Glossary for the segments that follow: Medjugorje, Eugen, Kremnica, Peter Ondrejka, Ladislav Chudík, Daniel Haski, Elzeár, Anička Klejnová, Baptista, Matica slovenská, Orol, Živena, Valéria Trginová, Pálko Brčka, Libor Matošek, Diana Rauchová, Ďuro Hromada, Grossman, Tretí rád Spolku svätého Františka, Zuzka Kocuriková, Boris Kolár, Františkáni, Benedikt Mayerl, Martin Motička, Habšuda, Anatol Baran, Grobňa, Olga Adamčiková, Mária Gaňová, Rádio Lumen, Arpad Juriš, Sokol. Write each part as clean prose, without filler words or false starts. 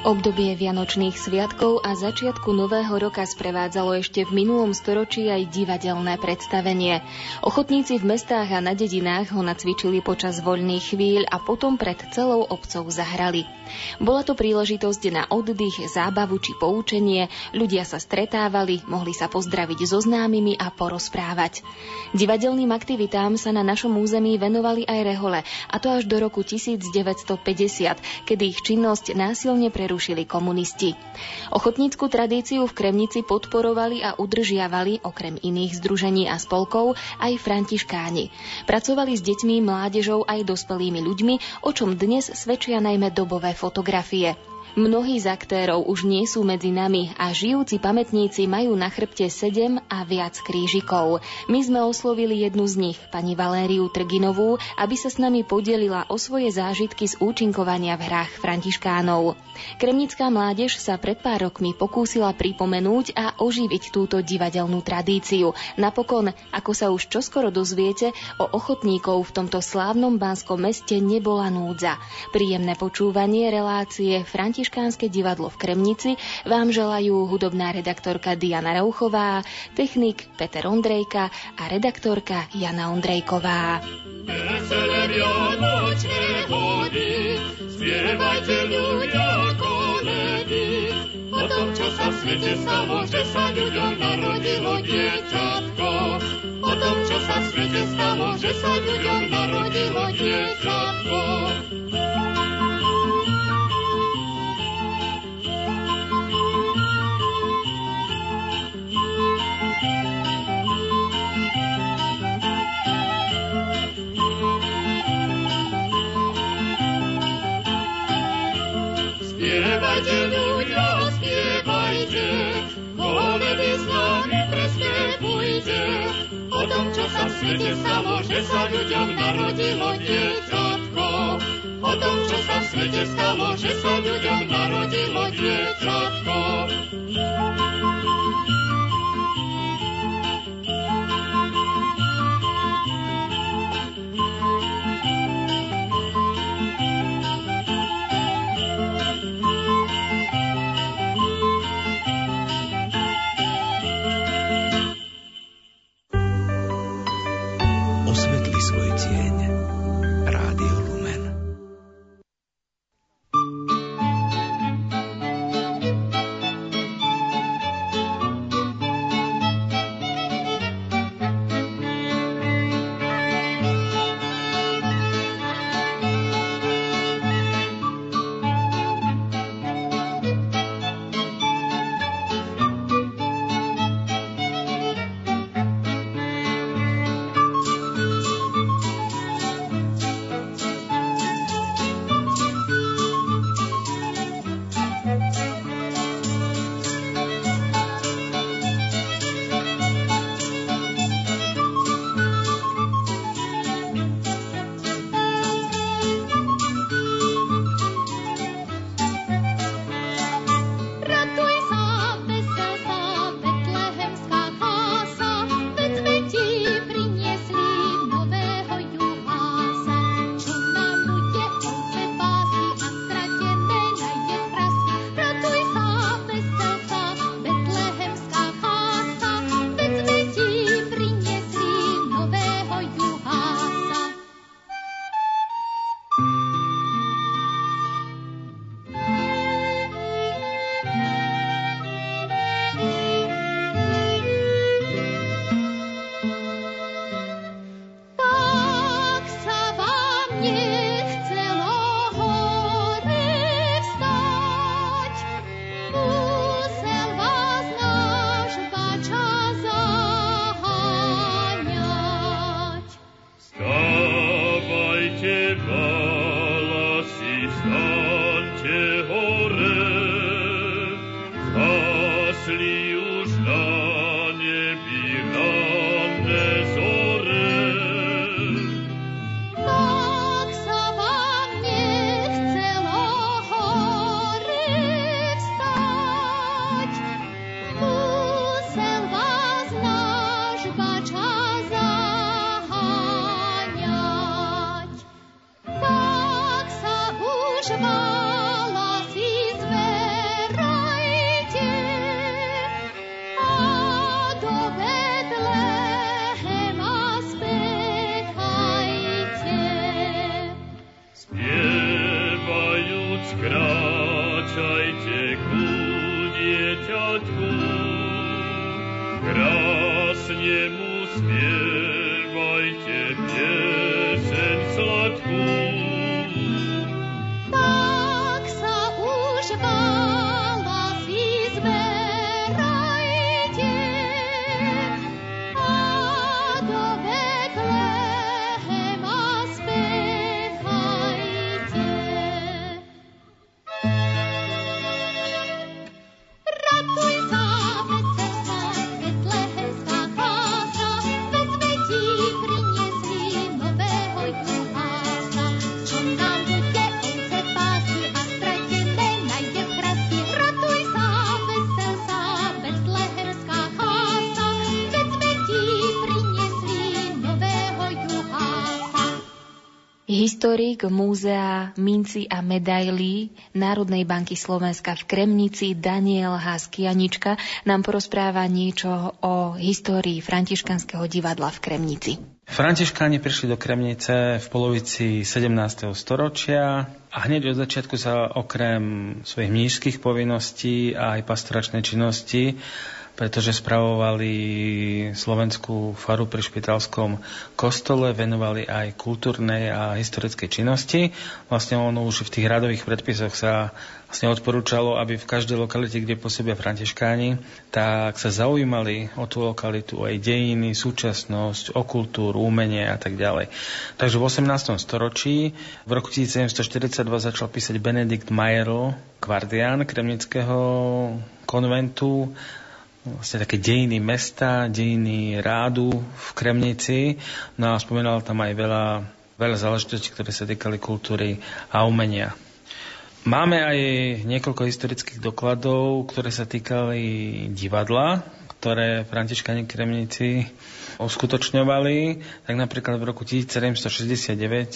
Obdobie vianočných sviatkov a začiatku nového roka sprevádzalo ešte v minulom storočí aj divadelné predstavenie. Ochotníci v mestách a na dedinách ho nacvičili počas voľných chvíľ a potom pred celou obcou zahrali. Bola to príležitosť na oddych, zábavu či poučenie, ľudia sa stretávali, mohli sa pozdraviť so známymi a porozprávať. Divadelným aktivitám sa na našom území venovali aj rehole, a to až do roku 1950, kedy ich činnosť násilne prerušili komunisti. Ochotnícku tradíciu v Kremnici podporovali a udržiavali, okrem iných združení a spolkov, aj františkáni. Pracovali s deťmi, mládežou aj dospelými ľuďmi, o čom dnes svedčia najmä dobové fotografie. Mnohí z aktérov už nie sú medzi nami a žijúci pamätníci majú na chrbte 7 a viac krížikov. My sme oslovili jednu z nich, pani Valériu Trginovú, aby sa s nami podelila o svoje zážitky z účinkovania v hrách františkánov. Kremnická mládež sa pred pár rokmi pokúsila pripomenúť a oživiť túto divadelnú tradíciu. Napokon, ako sa už čoskoro dozviete, o ochotníkov v tomto slávnom banskom meste nebola núdza. Príjemné počúvanie relácie Františkánske divadlo v Kremnici vám želajú hudobná redaktorka Diana Rauchová, technik Peter Ondrejka a redaktorka Jana Ondrejková. Veselé vianočné hody, spievajte ľudia koledy, o tom, čo sa v svete stalo, že sa ľuďom narodilo dieťatko. O tom, čo sa v svete stalo, že sa ľuďom narodilo dieťatko. Spievajte, ľudia, spievajte, koledy s nami prespevujte. O tom, čo sa v svete stalo, že sa ľuďom narodilo dieťatko. O tom, čo sa v svete stalo, že sa ľuďom narodilo dieťatko. Mala si zve Historik múzea minci a medailí Národnej banky Slovenska v Kremnici Daniel Haski, Anička, nám porozpráva niečo o histórii františkanského divadla v Kremnici. Františkáni prišli do Kremnice v polovici 17. storočia a hneď od začiatku sa okrem svojich mníšskych povinností a aj pastoračnej činnosti, pretože spravovali slovenskú faru pri špitalskom kostole, venovali aj kultúrnej a historickej činnosti. Vlastne ono už v tých radových predpisoch sa vlastne odporúčalo, aby v každej lokalite, kde pôsobia františkáni, tak sa zaujímali o tú lokalitu, o jej dejiny, súčasnosť, o kultúru, umenie a tak ďalej. Takže v 18. storočí v roku 1742 začal písať Benedikt Mayerl, kvardián kremnického konventu, vlastne také dejiny mesta, dejiny rádu v Kremnici. No a spomínal tam aj veľa záležitostí, ktoré sa týkali kultúry a umenia. Máme aj niekoľko historických dokladov, ktoré sa týkali divadla, ktoré františkáni Kremnici uskutočňovali. Tak napríklad v roku 1769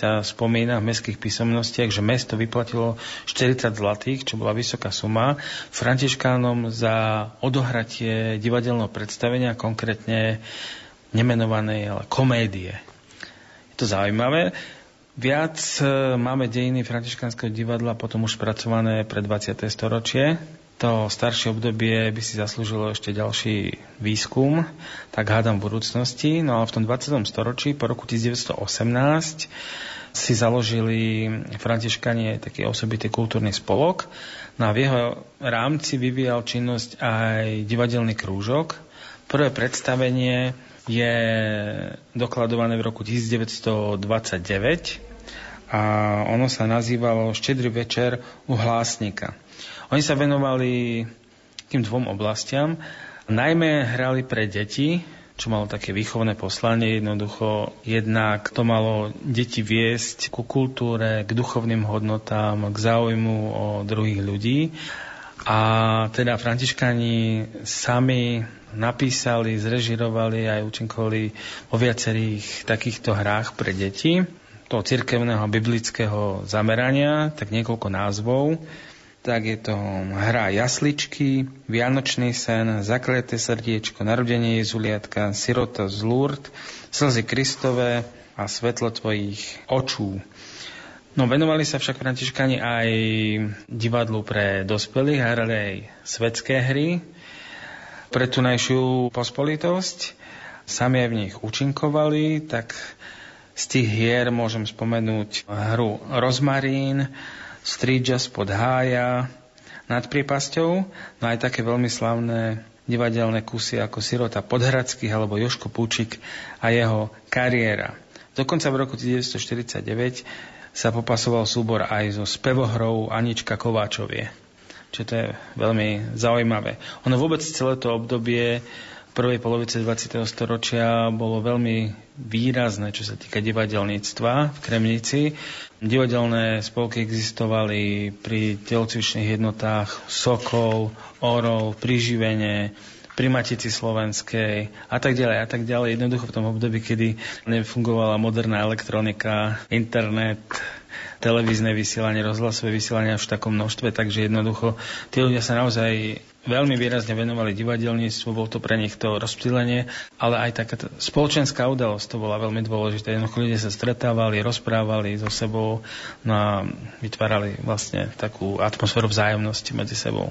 sa spomína v mestských písomnostiach, že mesto vyplatilo 40 zlatých, čo bola vysoká suma, františkánom za odohratie divadelného predstavenia, konkrétne nemenovanej, ale komédie. Je to zaujímavé. Viac máme dejiny františkánskeho divadla potom už spracované pre 20. storočie. To staršie obdobie by si zaslúžilo ešte ďalší výskum, tak hádam v budúcnosti. No ale v tom 20. storočí, po roku 1918, si založili františkáni taký osobitý kultúrny spolok. No a v jeho rámci vyvíjal činnosť aj divadelný krúžok. Prvé predstavenie je dokladované v roku 1929 a ono sa nazývalo Štedrý večer u Hlásnika. Oni sa venovali tým dvom oblastiam. Najmä hrali pre deti, čo malo také výchovné poslanie. Jednoducho jednak to malo deti viesť ku kultúre, k duchovným hodnotám, k záujmu o druhých ľudí. A teda františkáni sami napísali, zrežirovali aj účinkovali o viacerých takýchto hrách pre deti. Toho cirkevného biblického zamerania, tak niekoľko názvov. Tak je to hra Jasličky, Vianočný sen, Zakleté srdiečko, Narodenie Jezuliatka, Sirota z Lourdes, Slzy Kristové a Svetlo tvojich očú. No, venovali sa však františkáni aj divadlu pre dospelých, hrali aj svetské hry pre tunajšiu pospolitosť. Sami aj v nich účinkovali, tak z tých hier môžem spomenúť hru Rozmarín, Strídža spod hája, Nad priepasťou, no aj také veľmi slavné divadelné kusy ako Sirota Podhradských alebo Joško Púčik a jeho kariéra. Dokonca v roku 1949 sa popasoval súbor aj so spevohrou Anička Kováčovie, čo to je veľmi zaujímavé. Ono vôbec celé to obdobie prvej polovice 20. storočia bolo veľmi výrazné, čo sa týka divadelníctva v Kremnici. Divadelné spolky existovali pri telocvičných jednotách Sokol, Orol, pri Živene, pri Matici slovenskej a tak ďalej, jednoducho v tom období, kedy nefungovala moderná elektronika, internet, televízne vysielanie, rozhlasové vysielania v takom množstve, takže jednoducho tí ľudia sa naozaj veľmi výrazne venovali divadelníctvu, bol to pre nich to rozptýlenie, ale aj taká spoločenská udalosť to bola veľmi dôležitá. Jednoducho ľudia sa stretávali, rozprávali so sebou, no a vytvárali vlastne takú atmosféru vzájomnosti medzi sebou.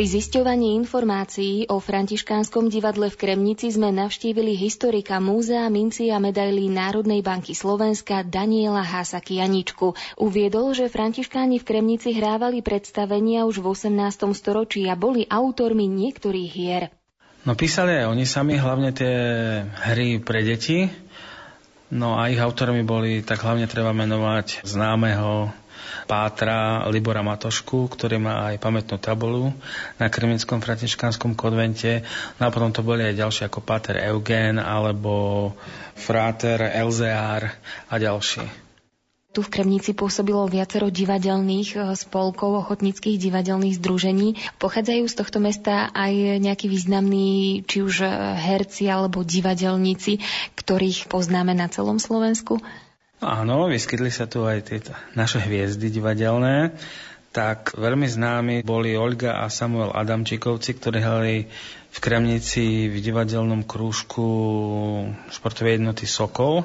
Pri zisťovaní informácií o Františkánskom divadle v Kremnici sme navštívili historika Múzea minci a medailí Národnej banky Slovenska Daniela Haski Aničku. Uviedol, že Františkáni v Kremnici hrávali predstavenia už v 18. storočí a boli autormi niektorých hier. No písali aj oni sami, hlavne tie hry pre deti. No a ich autormi boli, tak hlavne treba menovať známeho pátra Libora Matošku, ktorý má aj pamätnú tabuľu na Kremnickom františkánskom konvente. No a potom to boli aj ďalší ako páter Eugen alebo fráter Elzeár a ďalší. Tu v Kremnici pôsobilo viacero divadelných spolkov, ochotníckych divadelných združení. Pochádzajú z tohto mesta aj nejakí významní, či už herci alebo divadelníci, ktorých poznáme na celom Slovensku? Áno, vyskytli sa tu aj tieto naše hviezdy divadelné. Tak veľmi známi boli Olga a Samuel Adamčikovci, ktorí hrali v Kremnici v divadelnom krúžku športovej jednoty Sokol.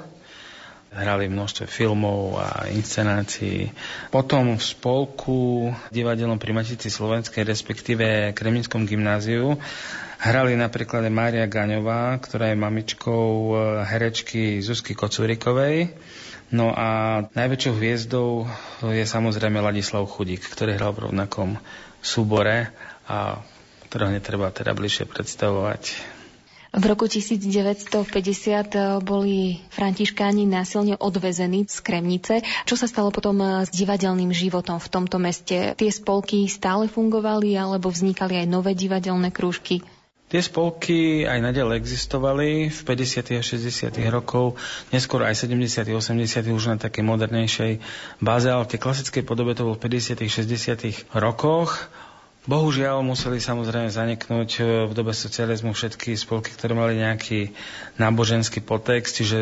Hrali množstvo filmov a inscenácií. Potom v spolku divadelnom pri Matici slovenskej, respektíve Kremnickom gymnáziu, hrali napríklad Mária Gaňová, ktorá je mamičkou herečky Zuzky Kocurikovej. No a najväčšou hviezdou je samozrejme Ladislav Chudík, ktorý hral v rovnakom súbore a ktorého netreba teda bližšie predstavovať. V roku 1950 boli Františkáni násilne odvezení z Kremnice. Čo sa stalo potom s divadelným životom v tomto meste? Tie spolky stále fungovali alebo vznikali aj nové divadelné krúžky? Tie spolky aj naďalej existovali v 50. a 60. rokov, neskôr aj 70. a 80. už na takej modernejšej báze, ale v tej klasickej podobe to bolo v 50. a 60. rokoch. Bohužiaľ museli samozrejme zaniknúť v dobe socializmu všetky spolky, ktoré mali nejaký náboženský podtext, čiže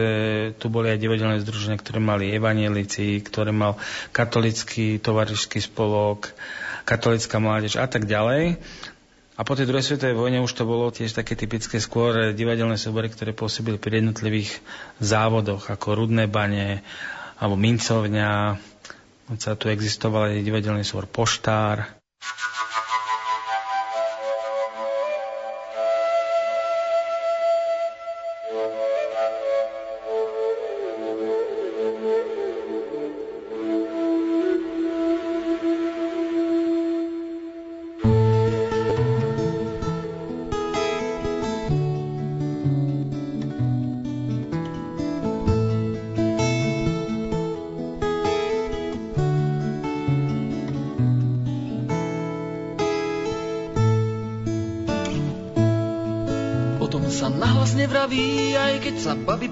tu boli aj divadelné združenia, ktoré mali evanjelici, ktoré mal katolický tovarišský spolok, katolická mládež a tak ďalej. A po tej druhej svetovej vojne už to bolo tiež také typické skôr divadelné súbory, ktoré pôsobili pri jednotlivých závodoch, ako Rudné bane alebo mincovňa. Tu existoval aj divadelný súbor Poštár.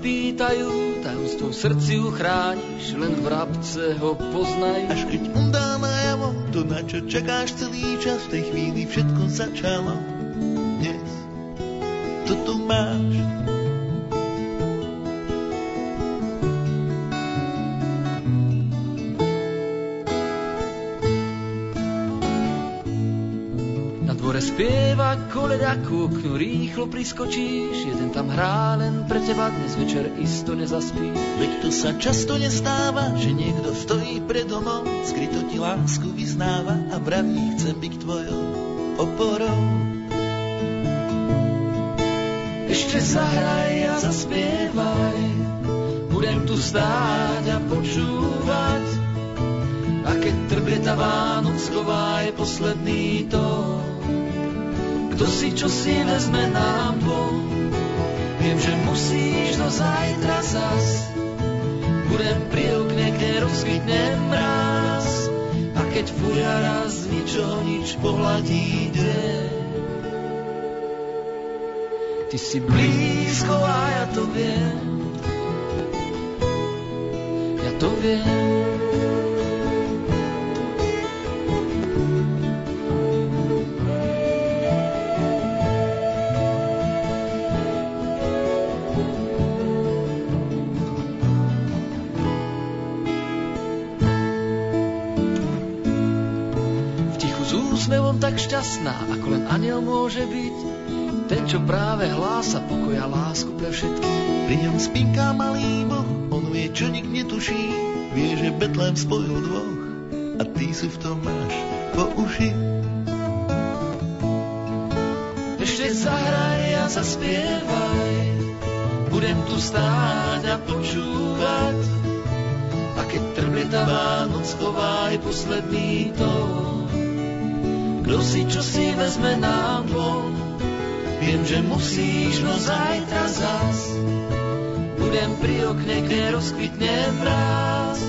Pýtajú, tajomstvo v srdci uchrániš, len vrabce ho poznajú. Až keď on dá najavo, to na čo čakáš celý čas, v tej chvíli všetko začalo. Dnes to tu máš. Na dvore spieva koleda, ku oknu rýchlo priskočíš, jeden tam hrá len pre teba, dnes večer isto nezaspí. Veď to sa často nestáva, že niekto stojí pred domom, skryto ti lásku vyznáva a vraví, chcem byť tvojou oporou. Ešte zahraj a zaspievaj, budem tu stáť a počúvať, a keď trblietavá noc chová, je posledný tón. Kto si čo si vezme nám dvom, viem, že musíš do zajtra zas. Budem pri okne, kde rozkvitne mráz, a keď fúria raz ničoho nič pohľadí deň. Ty si blízko a ja to viem, ja to viem. Tak šťastná, ako len anjel môže byť, ten, čo práve hlása pokoja lásku pre všetkých. Pri ňom spinká malý Boh, on vie, čo nikto netuší, vie, že Betlém spojil dvoch a ty si v tom máš po uši. zaspievaj. Budem tu stáť a počúvať. A keď trblietavá noc chová je posledný tón, kdo si čo si vezme nám von. Viem, že musíš, no zajtra zas budem pri okne, kde rozkvitne mráz.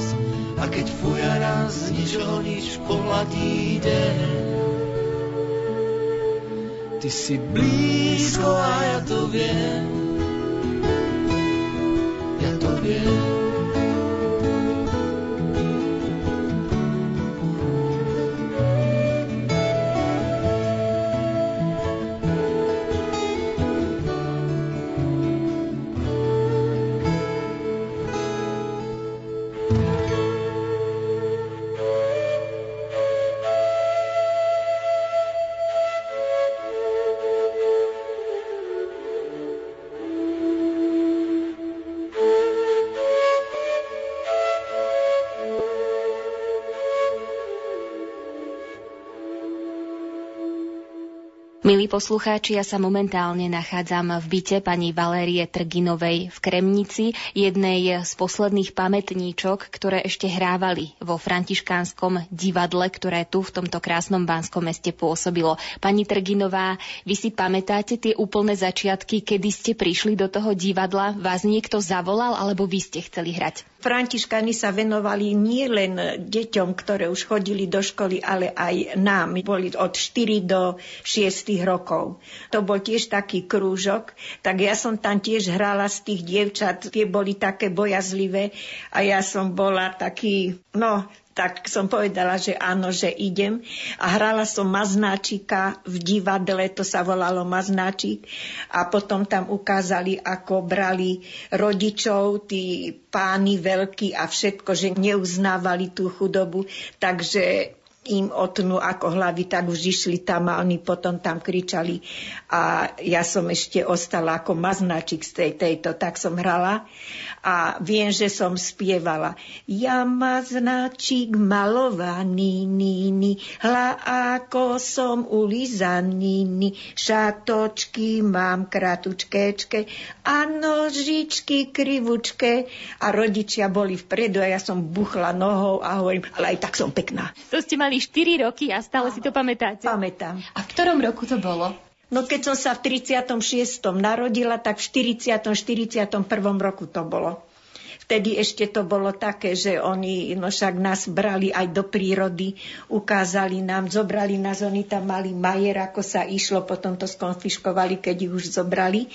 A keď fuja raz, ničoho nič pohladí deň. Ty si blízko a ja to viem. Ja to viem. Milí poslucháči, ja sa momentálne nachádzam v byte pani Valérie Trginovej v Kremnici, jednej z posledných pamätníčok, ktoré ešte hrávali vo františkánskom divadle, ktoré tu v tomto krásnom Banskom meste pôsobilo. Pani Trginová, vy si pamätáte tie úplné začiatky, kedy ste prišli do toho divadla? Vás niekto zavolal, alebo vy ste chceli hrať? Františkáni sa venovali nie len deťom, ktoré už chodili do školy, ale aj nám. Boli od 4 do 6 rokov. To bol tiež taký krúžok, tak ja som tam tiež hrala z tých dievčat, tie boli také bojazlivé a ja som bola taký, no... Tak som povedala, že áno, že idem. A hrala som maznáčika v divadle, to sa volalo maznáčik. A potom tam ukázali, ako brali rodičov, tí páni veľkí a všetko, že neuznávali tú chudobu. Takže im otnú ako hlavy, tak už išli tam a oni potom tam kričali. A ja som ešte ostala ako maznáčik z tejto, tak som hrala. A viem, že som spievala. Ja maznáčik malovaný, ní, hla ako som ulizaný, ní, šatočky mám kratučkéčke a nožičky krivučke. A rodičia boli vpredu a ja som buchla nohou a hovorím, ale aj tak som pekná. To ste mali 4 roky a stále si to pamätáte. Pamätám. A v ktorom roku to bolo? No keď som sa v 36. narodila, tak v 41. roku to bolo. Vtedy ešte to bolo také, že oni však nás brali aj do prírody, ukázali nám, zobrali nás, oni tam mali majer, ako sa išlo, potom to skonfiškovali, keď ich už zobrali,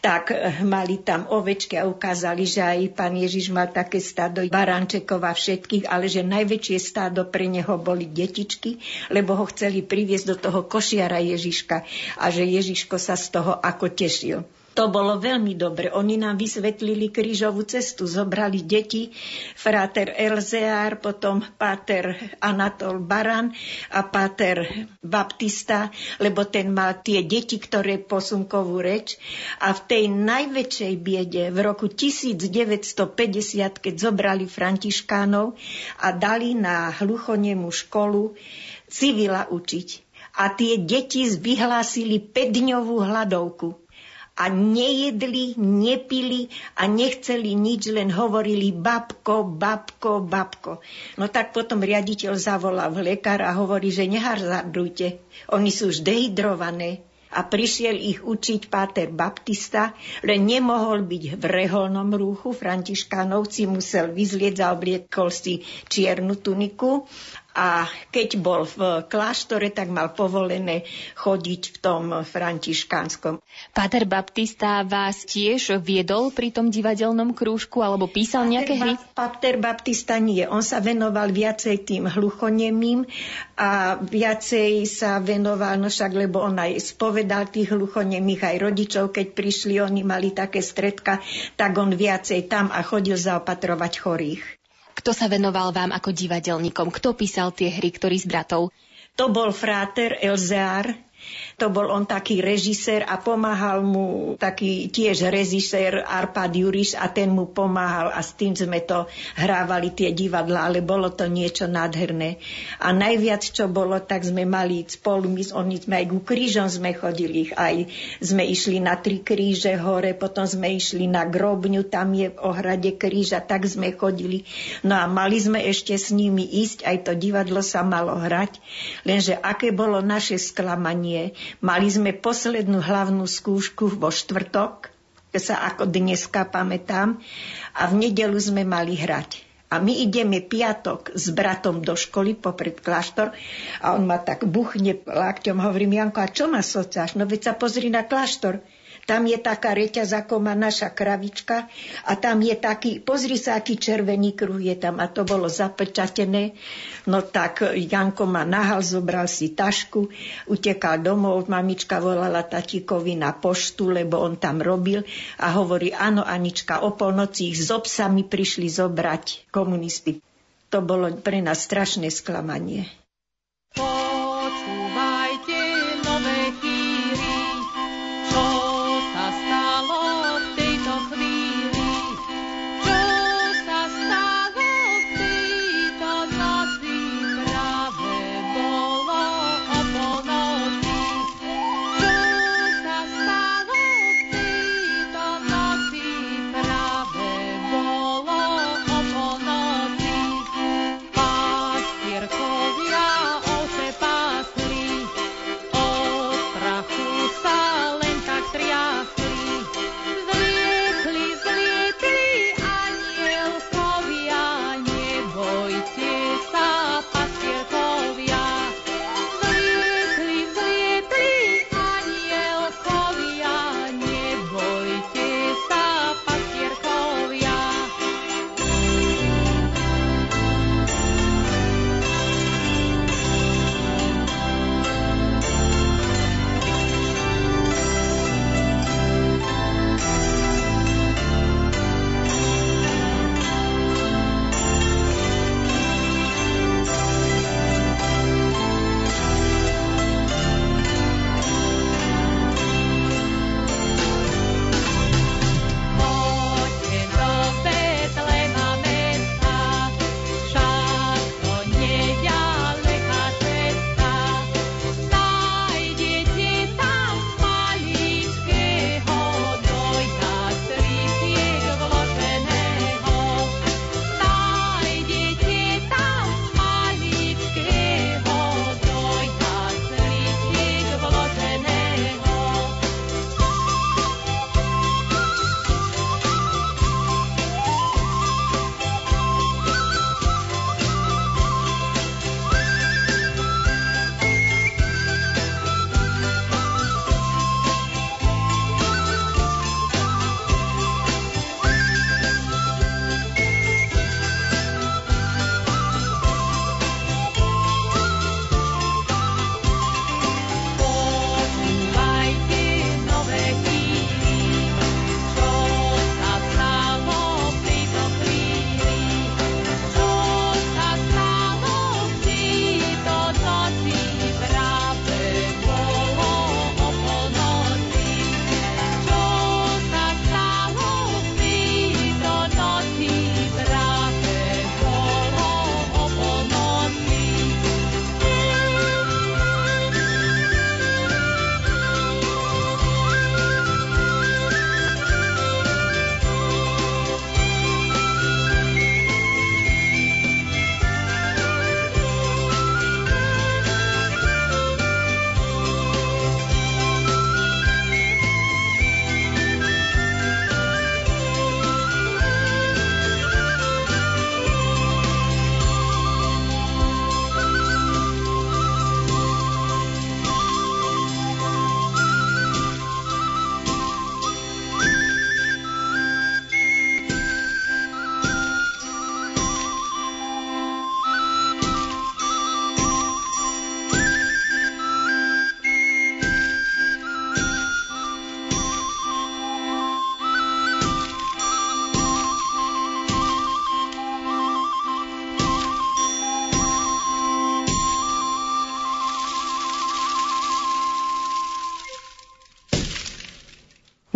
tak mali tam ovečky a ukázali, že aj pán Ježiš mal také stádo barančekov a všetkých, ale že najväčšie stádo pre neho boli detičky, lebo ho chceli priviesť do toho košiara Ježiška a že Ježiško sa z toho ako tešil. To bolo veľmi dobre. Oni nám vysvetlili krížovú cestu. Zobrali deti, fráter Elzeár, potom páter Anatol Baran a páter Baptista, lebo ten mal tie deti, ktoré posunkovú reč. A v tej najväčšej biede v roku 1950, keď zobrali františkánov a dali na hluchonemu školu civila učiť. A tie deti vyhlásili 5-dňovú hladovku. A nejedli, nepili a nechceli nič, len hovorili babko, babko, babko. No tak potom riaditeľ zavolal lekára a hovorí, že nehazardujte, oni sú už dehydrované. A prišiel ich učiť páter Baptista, len nemohol byť v reholnom rúchu, františkánovci musel vyzliecť, zaobliekol si čiernu tuniku. A keď bol v kláštore, tak mal povolené chodiť v tom františkánskom. Páter Baptista vás tiež viedol pri tom divadelnom krúžku alebo písal nejaké hry? Páter Baptista nie. On sa venoval viacej tým hluchonemým a viacej sa venoval, no však, lebo on aj spovedal tých hluchonemých, aj rodičov, keď prišli, oni mali také stredka, tak on viacej tam a chodil zaopatrovať chorých. Kto sa venoval vám ako divadelníkom? Kto písal tie hry, ktorý z bratov? To bol fráter Elzeár, To bol on taký režisér a pomáhal mu taký tiež režisér Arpad Juriš a ten mu pomáhal a s tým sme to hrávali tie divadlá, ale bolo to niečo nádherné. A najviac, čo bolo, tak sme mali spolu, my sme aj ku krížom sme chodili, aj sme išli na tri kríže hore, potom sme išli na Grobňu, tam je v ohrade kríža, tak sme chodili. No a mali sme ešte s nimi ísť, aj to divadlo sa malo hrať, lenže aké bolo naše sklamanie. Mali sme poslednú hlavnú skúšku vo štvrtok, to sa ako dneska pamätám, a v nedeľu sme mali hrať. A my ideme piatok s bratom do školy popred kláštor a on ma tak buchne lakťom, hovorím, Janko, a čo ma socáš? No veď sa pozri na kláštor. Tam je taká reťaz, ako má naša kravička a tam je taký, pozri sa, aký červený kruh je tam a to bolo zapečatené. No tak Janko ma nahal, zobral si tašku, utekal domov, mamička volala tatíkovi na poštu, lebo on tam robil a hovorí, áno Anička, o polnoci ich so psami prišli zobrať komunisti. To bolo pre nás strašné sklamanie. Počúvajte nové chýry, čo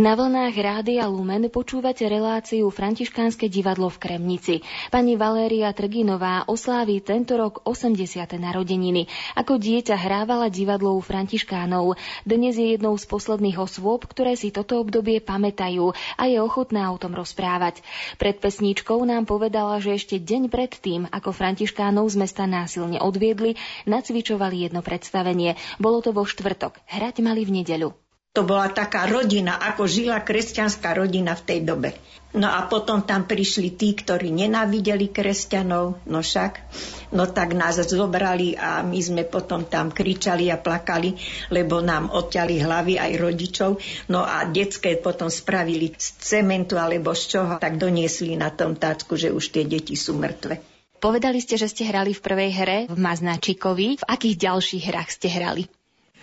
Na vlnách Rádia Lumen počúvate reláciu Františkánske divadlo v Kremnici. Pani Valéria Trginová osláví tento rok 80. narodeniny. Ako dieťa hrávala divadlo u Františkánov. Dnes je jednou z posledných osôb, ktoré si toto obdobie pamätajú a je ochotná o tom rozprávať. Pred pesničkou nám povedala, že ešte deň predtým, ako Františkánov z mesta násilne odviedli, nacvičovali jedno predstavenie. Bolo to vo štvrtok. Hrať mali v nedeľu. To bola taká rodina, ako žila kresťanská rodina v tej dobe. No a potom tam prišli tí, ktorí nenávideli kresťanov, no však, no tak nás zobrali a my sme potom tam kričali a plakali, lebo nám odťali hlavy aj rodičov, no a detské potom spravili z cementu alebo z čoho, tak doniesli na tom tácku, že už tie deti sú mŕtve. Povedali ste, že ste hrali v prvej hre v Maznáčikovi. V akých ďalších hrách ste hrali?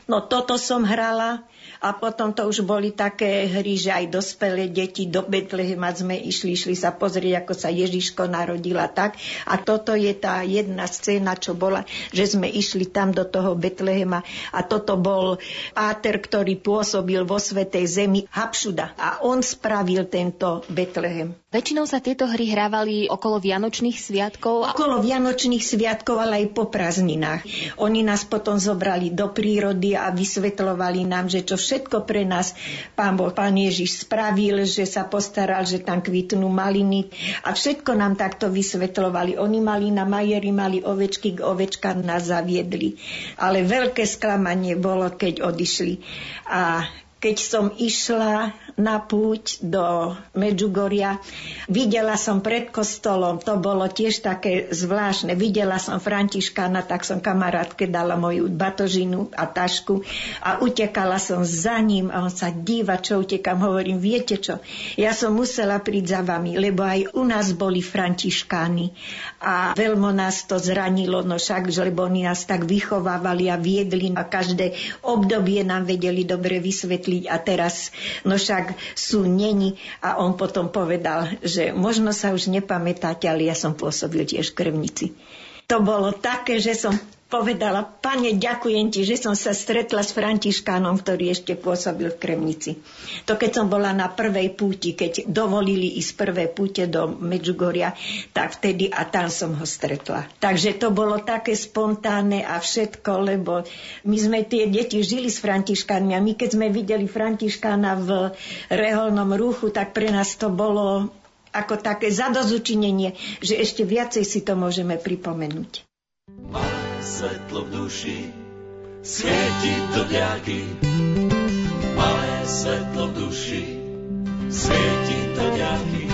No toto som hrala a potom to už boli také hry, že aj dospelé deti do Betlehema sme išli sa pozrieť, ako sa Ježiško narodila tak. A toto je tá jedna scéna, čo bola, že sme išli tam do toho Betlehema a toto bol páter, ktorý pôsobil vo Svätej Zemi Habšuda a on spravil tento Betlehem. Väčšinou sa tieto hry hrávali okolo Vianočných sviatkov? Okolo Vianočných sviatkov, ale aj po prázdninách. Oni nás potom zobrali do prírody a vysvetľovali nám, že čo všetko pre nás Pán Boh, Pán Ježiš spravil, že sa postaral, že tam kvitnú maliny a všetko nám takto vysvetľovali. Oni mali na Majeri, mali ovečky, k ovečkám nás zaviedli. Ale veľké sklamanie bolo, keď odišli. A keď som išla na púť do Medjugorja, videla som pred kostolom, to bolo tiež také zvláštne, videla som Františkána, tak som kamarátke dala moju batožinu a tašku a utekala som za ním a on sa díva, čo utekam, hovorím, viete čo, ja som musela prísť za vami, lebo aj u nás boli Františkáni a veľmi nás to zranilo, no však, lebo oni nás tak vychovávali a viedli a každé obdobie nám vedeli dobre vysvetliť a teraz, no však sú neni a on potom povedal, že možno sa už nepamätáte, ale ja som pôsobil tiež v Kremnici. To bolo také, že som povedala, Pane, ďakujem ti, že som sa stretla s Františkánom, ktorý ešte pôsobil v Kremnici. To keď som bola na prvej púti, keď dovolili ísť prvé púte do Medjugorja, tak vtedy a tam som ho stretla. Takže to bolo také spontánne a všetko, lebo my sme tie deti žili s Františkánmi a my keď sme videli Františkána v reholnom ruchu, tak pre nás to bolo ako také zadozučinenie, že ešte viacej si to môžeme pripomenúť. Mám svetlo v duši, svieti to vďaky. Malé svetlo v duši, svieti to vďaky.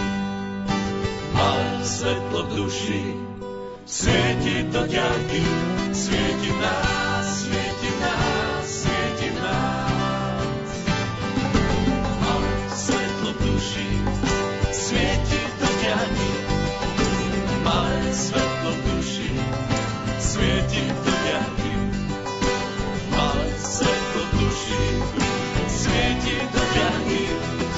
Malé svetlo v duši, svieti to vďaky. Svieti v nás, svieti v nás, svieti v nás. Malé svetlo v duši, svieti to vďaky. Malé svetlo v duši, svieti to vďaky, malé svetlo v duši, svieti to vďaky,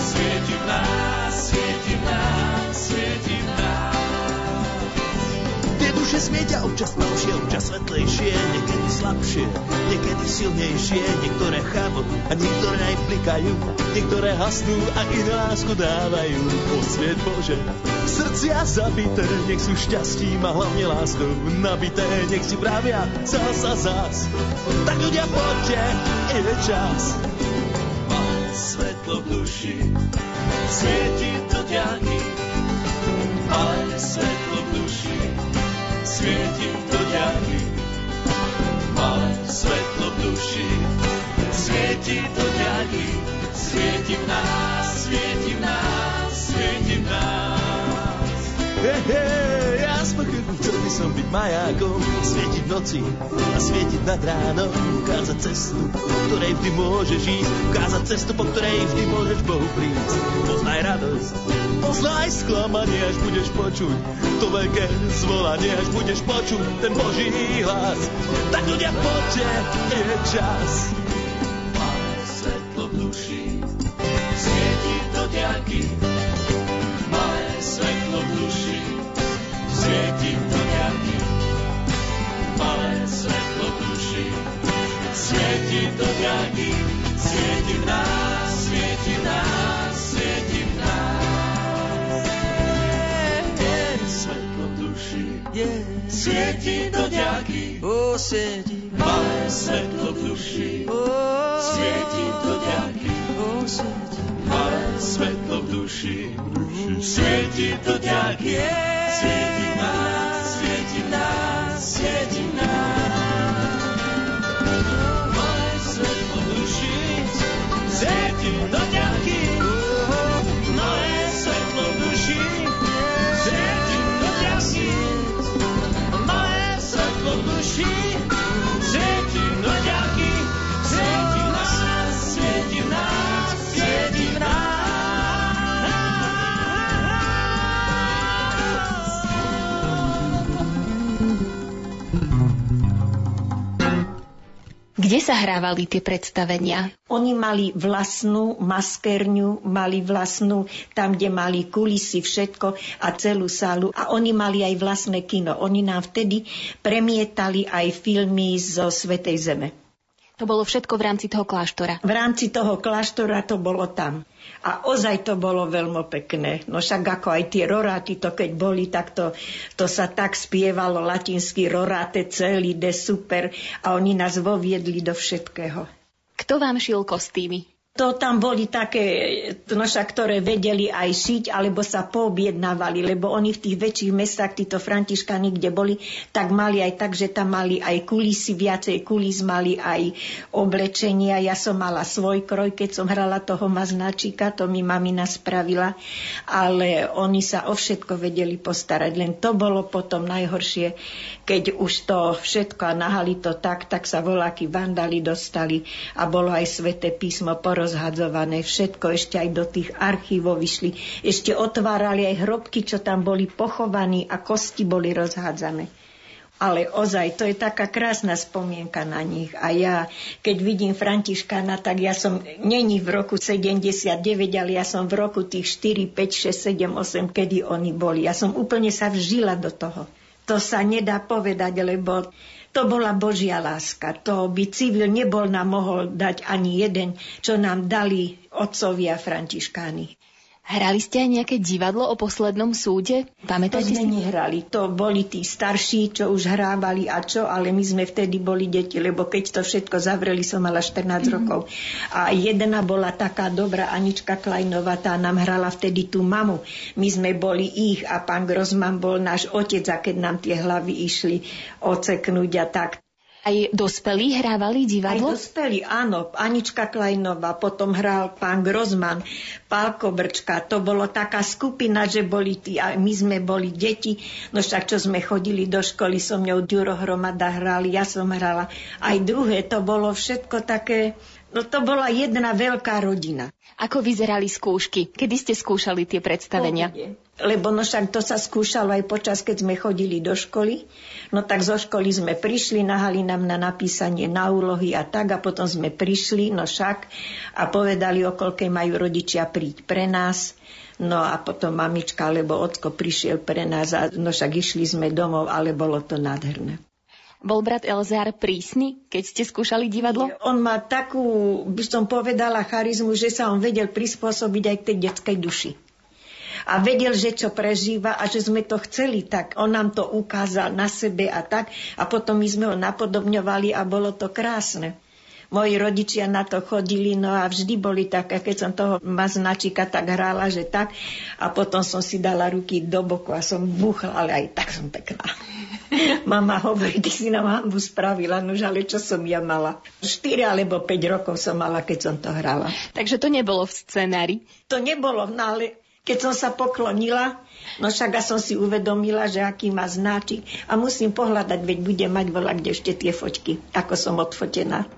svieti v nás, svieti v nás, svieti v nás. Tie duše svietia občas tmavšie, občas svetlejšie, niekedy slabšie, niekedy silnejšie, niektoré chápu a niektoré aj plikajú, niektoré hasnú a iné lásku dávajú. Posviet Bože, srdcia zabité, nech sú šťastím a hlavne láskou nabité, nech si právia zás a zás. Tak ľudia, poďte, je čas. Malé svetlo v duši, svieti to ťahy. Malé svetlo v duši, svieti to ťahy. Malé svetlo v duši, svieti to ťahy. Svieti v nás, svieti v nás, svieti v nás. Ja spokojný, chcel by som byť majákom, svietiť v noci a svietiť nad ránom, ukázať cestu, po ktorej vždy môžeš ísť, ukázať cestu, po ktorej vždy môžeš Bohu prísť. Poznaj radosť, poznaj sklamanie, až budeš počuť to veľké zvolanie, až budeš počuť ten Boží hlas. Tak ľudia, poďte, je čas. Malé svetlo v duši, svieti to ďaky. Malé svetlo v duši, svieti to ďaky. Malé svetlo v duši, svieti to ďaky. Svieti v nás, svieti v nás. svieti do ďaky, malé svetlo v duši, svieti do ďaky, malé svetlo v duši, svieti do ďaky, svieti nás, svieti nás, svieti nás. Malé svetlo v duši, svieti do ďaky, malé svetlo v duši, svieti do ďaky. Duši, svieti do ďaky, svieti v nás, svieti v nás, svieti v nás. Kde sa hrávali tie predstavenia? Oni mali vlastnú maskerňu, mali vlastnú, tam, kde mali kulisy, všetko a celú sálu. A oni mali aj vlastné kino. Oni nám vtedy premietali aj filmy zo Svätej Zeme. To bolo všetko v rámci toho kláštora? V rámci toho kláštora to bolo tam. A ozaj to bolo veľmi pekné. No však ako aj tie roráty, to keď boli, tak to sa tak spievalo, latinsky roráte celý, de super. A oni nás voviedli do všetkého. Kto vám šil kostýmy? To tam boli také, ktoré vedeli aj šiť, alebo sa poobjednávali, lebo oni v tých väčších mestách, títo františkáni, kde boli, tak mali aj tak, že tam mali aj kulisy, viacej kulis, mali aj oblečenia. Ja som mala svoj kroj, keď som hrala toho maznáčika, to mi mamina spravila, ale oni sa o všetko vedeli postarať. Len to bolo potom najhoršie, keď už to všetko a nahali to tak sa voláky vandali dostali a bolo aj Sväté písmo rozhadzované, všetko, ešte aj do tých archívov vyšli. Ešte otvárali aj hrobky, čo tam boli pochovaní a kosti boli rozhádzané. Ale ozaj, to je taká krásna spomienka na nich. A ja, keď vidím Františkána, tak ja som, není v roku 79, ale ja som v roku tých 4, 5, 6, 7, 8, kedy oni boli. Ja som úplne sa vžila do toho. To sa nedá povedať, lebo to bola Božia láska. To by civil nebol nám mohol dať ani jeden, čo nám dali otcovia františkáni. Hrali ste aj nejaké divadlo o poslednom súde? Pamätáte si? To sme nehrali. To boli tí starší, čo už hrávali a čo, ale my sme vtedy boli deti, lebo keď to všetko zavreli, som mala 14 rokov. A jedna bola taká dobrá, Anička Klejnová, tá nám hrala vtedy tú mamu. My sme boli ich a pán Grossman bol náš otec, a keď nám tie hlavy išli oceknúť a tak. Aj dospelí hrávali divadlo? Aj dospelí, áno. Anička Klejnová, potom hral pán Grossman, Pálko Brčka. To bolo taká skupina, že boli tí, a my sme boli deti. No však, čo sme chodili do školy, so mňou Ďuro Hromada hrali, ja som hrala. Aj druhé, to bolo všetko také. No to bola jedna veľká rodina. Ako vyzerali skúšky? Kedy ste skúšali tie predstavenia? Lebo no však to sa skúšalo aj počas, keď sme chodili do školy. No tak zo školy sme prišli, nahali nám na napísanie na úlohy a tak. A potom sme prišli, no však, a povedali, o koľkej majú rodičia príť pre nás. No a potom mamička alebo ocko prišiel pre nás. A no však išli sme domov, ale bolo to nádherné. Bol brat Elzeár prísny, keď ste skúšali divadlo? On má takú, by som povedala, charizmu, že sa on vedel prispôsobiť aj k tej detskej duši. A vedel, že čo prežíva a že sme to chceli tak. On nám to ukázal na sebe a tak. A potom my sme ho napodobňovali a bolo to krásne. Moji rodičia na to chodili, no a vždy boli tak, a keď som toho maznačika tak hrála, že tak. A potom som si dala ruky do boku a som búchla, ale aj tak som pekná. Mama hovorí, ty si nám hanbu spravila, nož ale čo som ja mala? 4 alebo 5 rokov som mala, keď som to hrala. Takže to nebolo v scenári? To nebolo, no ale keď som sa poklonila, no však som si uvedomila, že aký má značík a musím pohľadať, veď budem mať vola kde ešte tie foťky, ako som odfotená.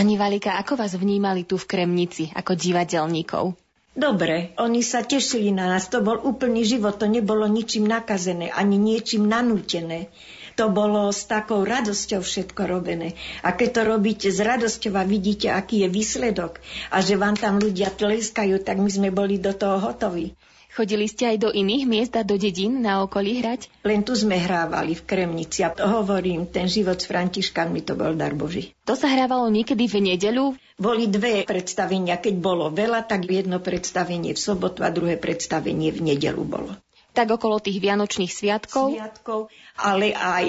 Pani Valika, ako vás vnímali tu v Kremnici ako divadelníkov? Dobre, oni sa tešili na nás, to bol úplný život, to nebolo ničím nakazené, ani niečím nanútené. To bolo s takou radosťou všetko robené. A keď to robíte s radosťou a vidíte, aký je výsledok a že vám tam ľudia tleskajú, tak my sme boli do toho hotoví. Chodili ste aj do iných miest a do dedín na okolí hrať? Len tu sme hrávali v Kremnici a hovorím, ten život s Františkánmi to bol dar Boží. To sa hrávalo niekedy v nedeľu? Boli dve predstavenia, keď bolo veľa, tak jedno predstavenie v sobotu a druhé predstavenie v nedeľu bolo. Tak okolo tých vianočných sviatkov, ale aj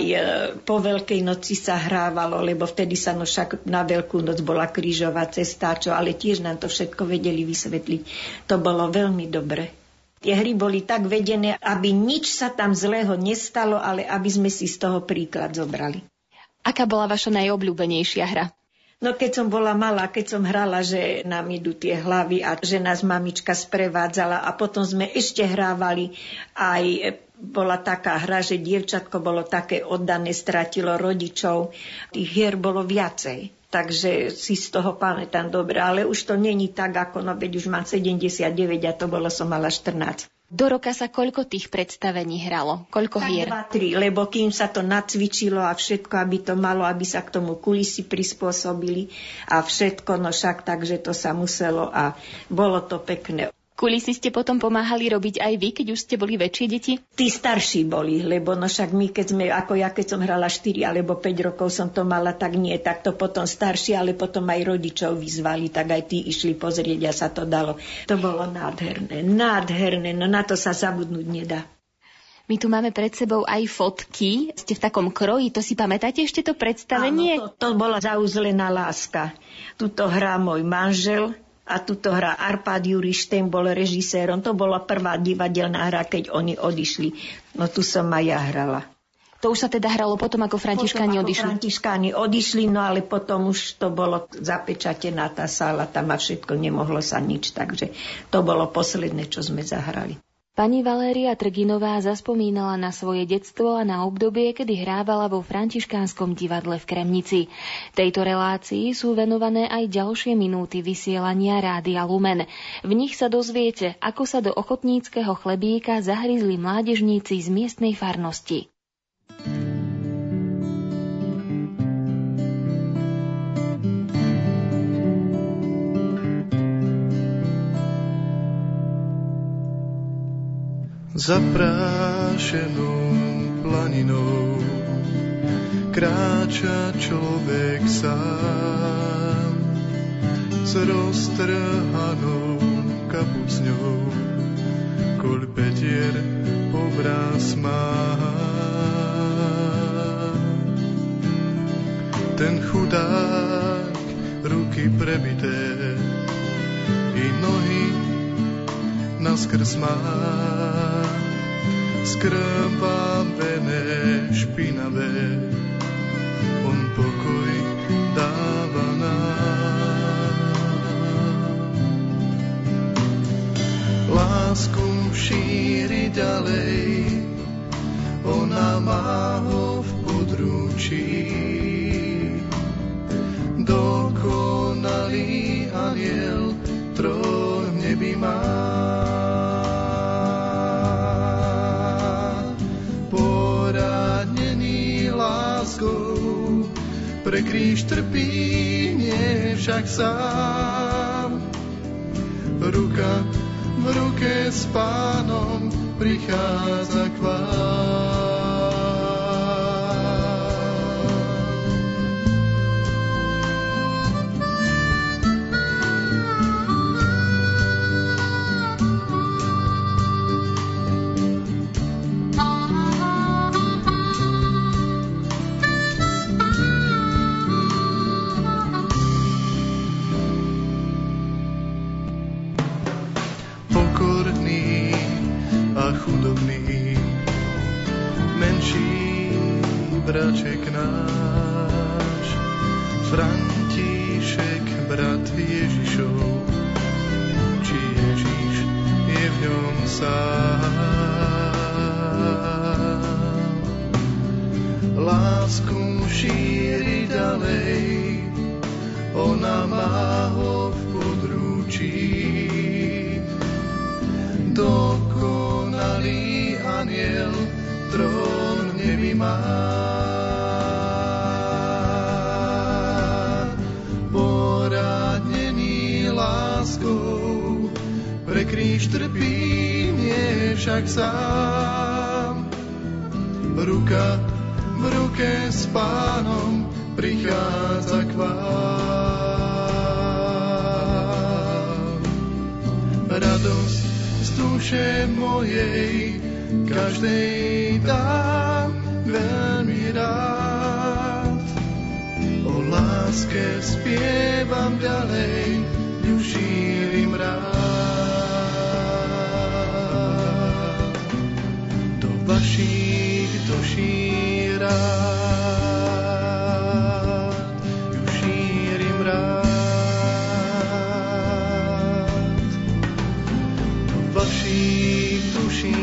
po Veľkej noci sa hrávalo, lebo vtedy sa však na Veľkú noc bola krížová cesta, ale tiež nám to všetko vedeli vysvetliť. To bolo veľmi dobre. Tie hry boli tak vedené, aby nič sa tam zlého nestalo, ale aby sme si z toho príklad zobrali. Aká bola vaša najobľúbenejšia hra? No keď som bola malá, keď som hrala, že nám idú tie hlavy a že nás mamička sprevádzala a potom sme ešte hrávali aj... Bola taká hra, že dievčatko bolo také oddané, stratilo rodičov. Tých hier bolo viacej, takže si z toho pamätám dobre. Ale už to není tak, ako veď už mám 79 a to bolo som mala 14. Do roka sa koľko tých predstavení hralo? Koľko hier? 2, 3, lebo kým sa to nacvičilo a všetko, aby to malo, aby sa k tomu kulisy prispôsobili a všetko, no však takže to sa muselo a bolo to pekné. Kulisy ste potom pomáhali robiť aj vy, keď už ste boli väčšie deti? Tí starší boli, lebo no však my, keď sme, ako ja, keď som hrala 4 alebo 5 rokov som to mala, tak nie, tak to potom starší, ale potom aj rodičov vyzvali, tak aj tí išli pozrieť a sa to dalo. To bolo nádherné, no na to sa zabudnúť nedá. My tu máme pred sebou aj fotky. Ste v takom kroji, to si pamätáte ešte to predstavenie? Áno, to bola Zauzlená láska. Tuto hrá môj manžel, a tuto hrá Arpad Juriš, ten bol režisérom. To bola prvá divadelná hra, keď oni odišli. No tu som aj ja hrala. To už sa teda hralo potom, ako Františkáni odišli? Františkáni odišli, no ale potom už to bolo zapečatená tá sála, tam a všetko, nemohlo sa nič. Takže to bolo posledné, čo sme zahrali. Pani Valéria Trginová zaspomínala na svoje detstvo a na obdobie, kedy hrávala vo Františkánskom divadle v Kremnici. Tejto relácii sú venované aj ďalšie minúty vysielania Rádia Lumen. V nich sa dozviete, ako sa do ochotníckeho chlebíka zahryzli mládežníci z miestnej farnosti. Zaprášenou planinou kráča človek sám s roztrhanou kapucňou, kolpetier obraz má. Ten chudák, ruky prebité i nohy naskrz má, skrbavené, špinavé, on pokoj dáva nám. Lásku šíri ďalej, ona má ho v područí. Dokonalý aniel trón neby má. Pre kríž trpí, nie však sám. Ruka v ruke s Pánom prichádza k vám. Braček náš, František, brat Ježišov, či Ježiš je v ňom sám. Lásku šíri ďalej, ona slova ho odručí. Dokonalý anjel trón v nebi má. Poradený láskou pre kríž trpí, nie však sám. Ruka v ruke s Pánom prichádza k vám. Radosť z duše mojej každej dám veľmi rád. O láske spievam ďalej, ju šírim rád. Do vašich duší rád, ju šírim rád, do vašich duší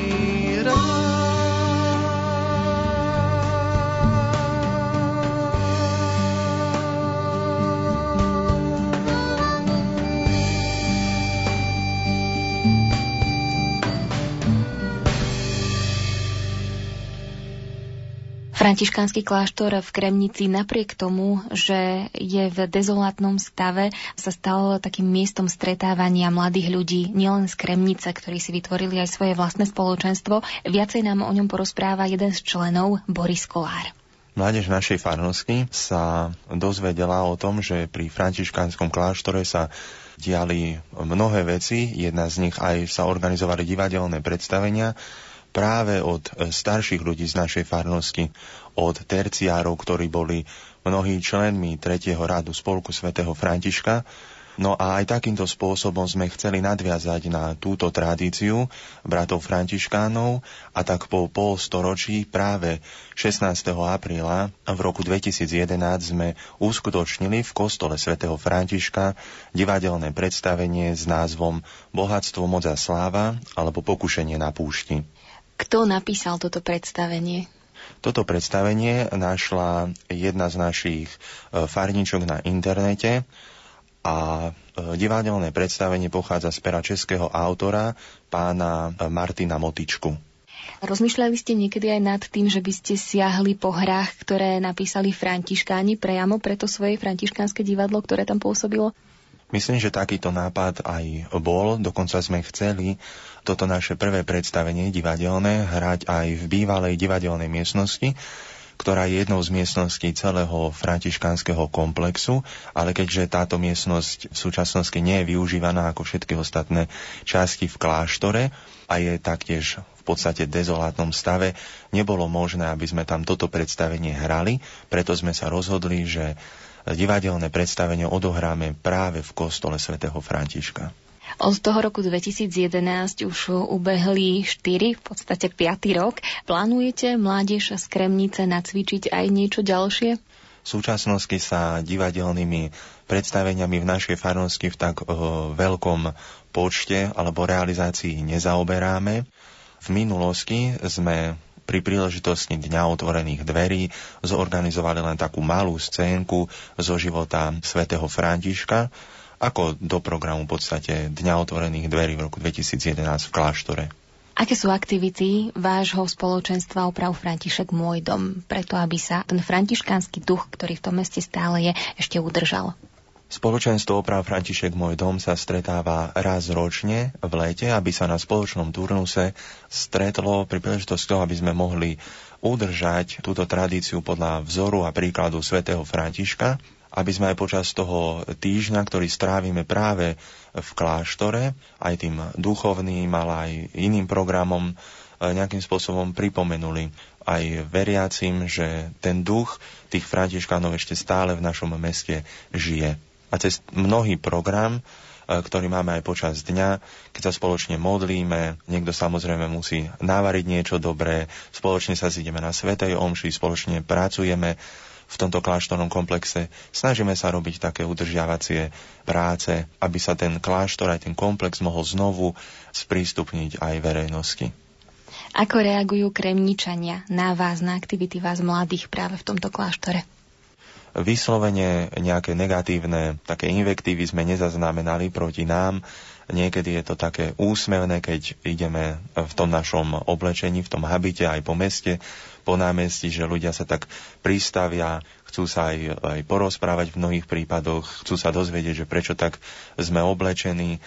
Františkánsky kláštor v Kremnici napriek tomu, že je v dezolátnom stave, sa stal takým miestom stretávania mladých ľudí, nielen z Kremnice, ktorí si vytvorili aj svoje vlastné spoločenstvo. Viacej nám o ňom porozpráva jeden z členov, Boris Kolár. Mládež našej farnosti sa dozvedela o tom, že pri františkánskom kláštore sa diali mnohé veci. Jedna z nich aj sa organizovali divadelné predstavenia, práve od starších ľudí z našej farnosti, od terciárov, ktorí boli mnohí členmi Tretieho rádu Spolku svätého Františka. No a aj takýmto spôsobom sme chceli nadviazať na túto tradíciu bratov františkánov a tak po polstoročí práve 16. apríla v roku 2011 sme uskutočnili v kostole svätého Františka divadelné predstavenie s názvom Bohatstvo, moc a sláva alebo Pokušenie na púšti. Kto napísal toto predstavenie? Toto predstavenie našla jedna z našich farníčok na internete a divadelné predstavenie pochádza z pera českého autora, pána Martina Motičku. Rozmýšľali ste niekedy aj nad tým, že by ste siahli po hrách, ktoré napísali františkáni priamo pre to svoje františkánske divadlo, ktoré tam pôsobilo? Myslím, že takýto nápad aj bol. Dokonca sme chceli toto naše prvé predstavenie divadelné hrať aj v bývalej divadelnej miestnosti, ktorá je jednou z miestností celého františkánskeho komplexu, ale keďže táto miestnosť v súčasnosti nie je využívaná ako všetky ostatné časti v kláštore a je taktiež v podstate dezolátnom stave, nebolo možné, aby sme tam toto predstavenie hrali, preto sme sa rozhodli, že divadelné predstavenie odohráme práve v kostole svätého Františka. Od toho roku 2011 už ubehli 4, v podstate 5. rok. Plánujete mládež z Kremnice nacvičiť aj niečo ďalšie? V súčasnosti sa divadelnými predstaveniami v našej farnosti v tak veľkom počte alebo realizácii nezaoberáme. V minulosti sme pri príležitosti Dňa otvorených dverí zorganizovali len takú malú scénku zo života svätého Františka, ako do programu v podstate Dňa otvorených dverí v roku 2011 v kláštore. Aké sú aktivity vášho spoločenstva Oprav František Môj dom, preto aby sa ten františkánsky duch, ktorý v tom meste stále je, ešte udržal? Spoločenstvo Oprav František Môj dom sa stretáva raz ročne v lete, aby sa na spoločnom turnuse stretlo pri príležitosti toho, aby sme mohli udržať túto tradíciu podľa vzoru a príkladu svätého Františka, aby sme aj počas toho týždňa, ktorý strávime práve v kláštore, aj tým duchovným, ale aj iným programom nejakým spôsobom pripomenuli aj veriacim, že ten duch tých františkánov ešte stále v našom meste žije. A cez mnohý program, ktorý máme aj počas dňa, keď sa spoločne modlíme, niekto samozrejme musí navariť niečo dobré, spoločne sa zídeme na svätej omši, spoločne pracujeme v tomto kláštornom komplexe. Snažíme sa robiť také udržiavacie práce, aby sa ten kláštor aj ten komplex mohol znovu sprístupniť aj verejnosti. Ako reagujú Kremničania na vás, na aktivity vás mladých práve v tomto kláštore? Vyslovene nejaké negatívne také invektívy sme nezaznamenali proti nám. Niekedy je to také úsmevné, keď ideme v tom našom oblečení, v tom habite aj po meste, po námestí, že ľudia sa tak pristavia, chcú sa aj porozprávať v mnohých prípadoch, chcú sa dozvedieť, že prečo tak sme oblečení.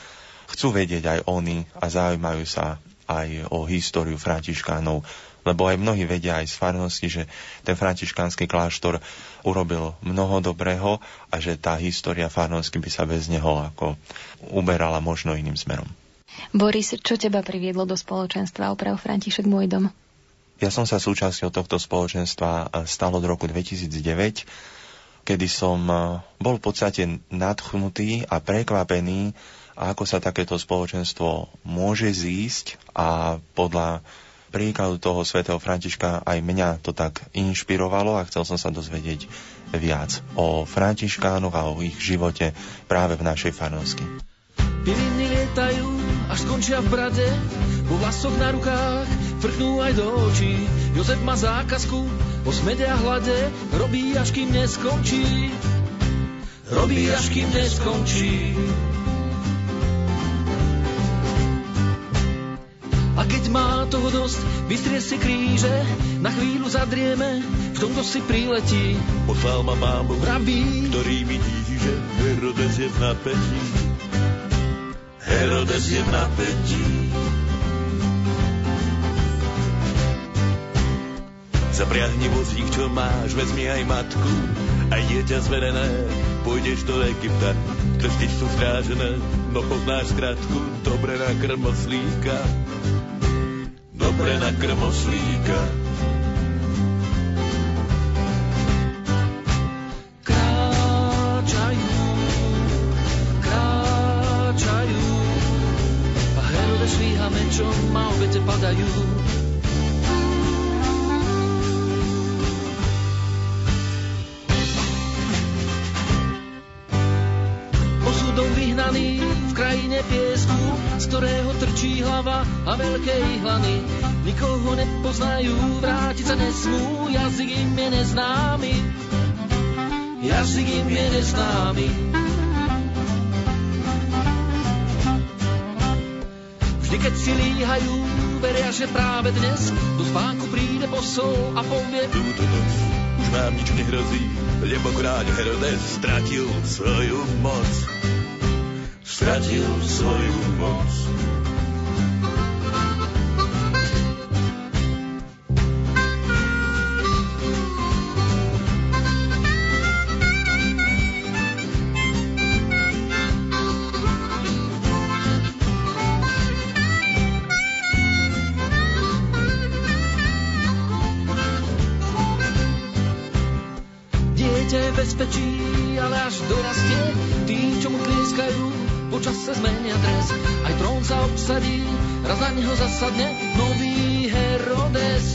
Chcú vedieť aj oni a zaujímajú sa aj o históriu františkánov, lebo aj mnohí vedia aj z farnosti, že ten františkánsky kláštor urobil mnoho dobrého a že tá história farnosti by sa bez neho ako uberala možno iným smerom. Boris, čo teba priviedlo do spoločenstva Oprav František môj dom? Ja som sa súčasťou tohto spoločenstva stal od roku 2009, kedy som bol v podstate nadchnutý a prekvapený, ako sa takéto spoločenstvo môže zísť, a podľa príkladu toho svätého Františka aj mňa to tak inšpirovalo a chcel som sa dozvedieť viac o františkánoch a o ich živote práve v našej farnosti. Piliny lietajú, až skončia v brade, po vlasoch na rukách vrknú aj do očí. Jozef má zákazku o smede a hlade, robí až kým neskončí. Robí až kým neskončí. A keď má toho dosť, vystrie si kríže, na chvíľu zadrieme, v tomto si priletí. Poslal ma mámu, vraví, ktorý mi díže, Herodes je v napätí. Herodes je v napätí. Zapriahni vozík, čo máš, vezmi aj matku, aj dieťa zverené, pôjdeš do Egypta. Cesty sú strážené, no poznáš skratku, dobre na krmoslíka. Dobre na krmoslíka. Kráčajú, kráčajú, a Herodes švíha mečom, a obete padajú. Osudom vyhnaný v krajine piesku, z ktorého trčí hlava a veľké ihlany. Nikoho nepoznajú, vrátiť sa nesmú, jazyk im je neznámy. Jazyk im je neznámy. Vždy, keď si líhajú, veria, že práve dnes do spánku príde posol a povie: túto noc už vám nič nehrozí, lebo kráľ Herodes stratil svoju moc. Stratil svoju moc. Dieťa je bezpečí, ale až dorastie, tí, čo mu tlieskajú, počas sa zmenia dres, aj trón sa obsadí, raz na neho zasadne nový Herodes.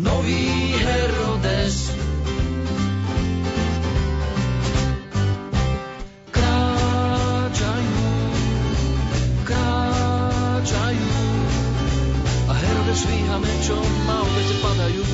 Nový Herodes. Kráčajú, kráčajú, a Herodes švíha mečom, a obete padajú.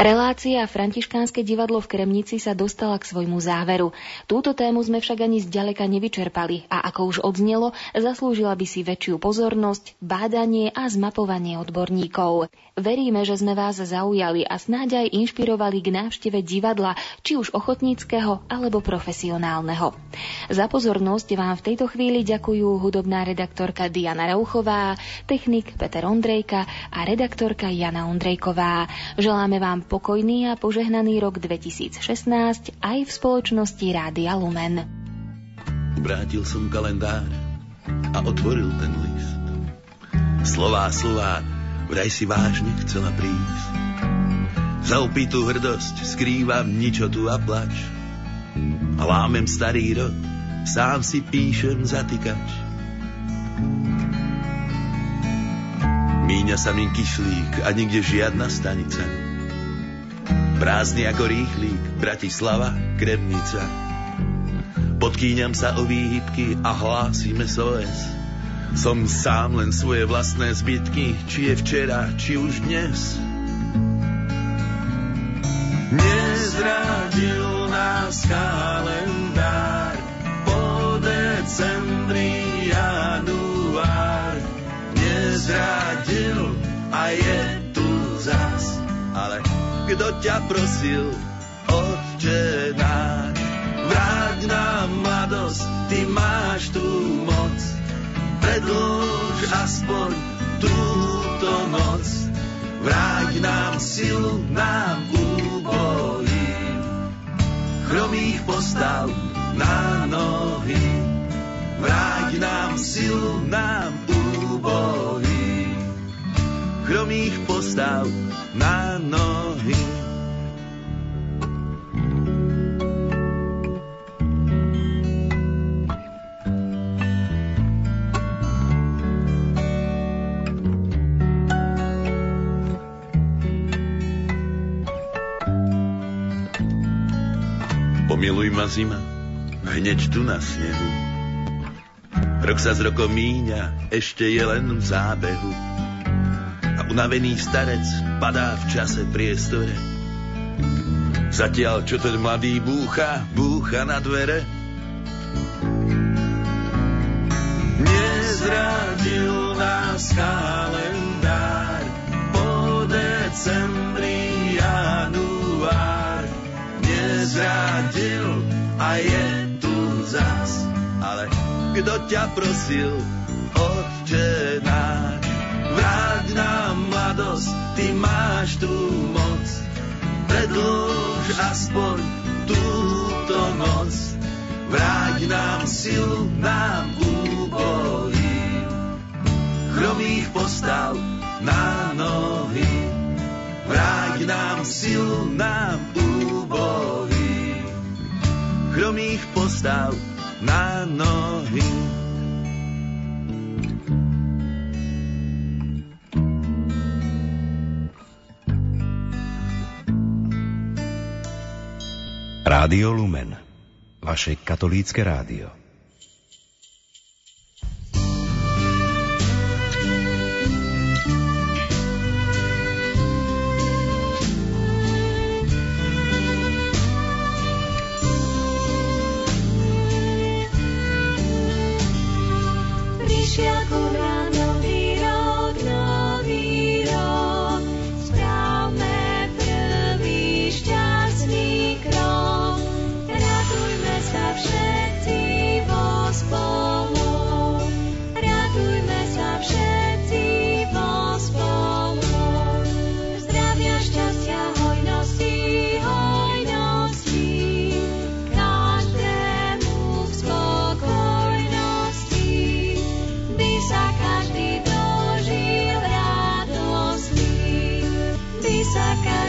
Relácia Františkánske divadlo v Kremnici sa dostala k svojmu záveru. Túto tému sme však ani zďaleka nevyčerpali a ako už odznelo, zaslúžila by si väčšiu pozornosť, bádanie a zmapovanie odborníkov. Veríme, že sme vás zaujali a snáď aj inšpirovali k návšteve divadla, či už ochotníckeho alebo profesionálneho. Za pozornosť vám v tejto chvíli ďakujú hudobná redaktorka Diana Rauchová, technik Peter Ondrejka a redaktorka Jana Ondrejková. Želáme vám pokojný a požehnaný rok 2016 aj v spoločnosti Rádia Lumen. Vrátil som kalendár a otvoril ten list. Slová, vraj si vážne chcela prísť. Za opitú hrdosť skrývam ničotu a plač. A lámem starý rok, sám si píšem zatýkač. Míňa sa mi kyšlík a nikde žiadna stanica. Prázdny ako rýchlík, Bratislava, Kremnica. Podkýňam sa o výhybky a hlásim SOS. Som sám len svoje vlastné zbytky, či je včera, či už dnes. Nezradil nás kalendár, po decembri január. Nezradil a je tu zas, ale kto ťa prosil, Otče náš. Vráť nám mladosť, ty máš tú moc, predĺž aspoň túto noc. Vráť nám silu, nám úbojí, chromých postav na nohy. Vráť nám silu, nám úbojí, chromých postav na nohy. Miluj ma zima, hneď tu na snehu. Rok sa z rokom míňa, ešte je len v zábehu. A unavený starec padá v čase priestore. Zatiaľ, čo ten mladý búcha na dvere. Nezradil nás kalendár, po decembri január. Nezradil a je tu zas, ale kto ťa prosil, Otče náš. Vráť nám mladosť, ty máš tú moc, predĺž aspoň túto noc. Vráť nám silu, nám úbohý, chromých postav na nohy. Vráť nám silu, nám úbohý, chromých postav na nohy. Rádio Lumen, vaše katolícke rádio. Saca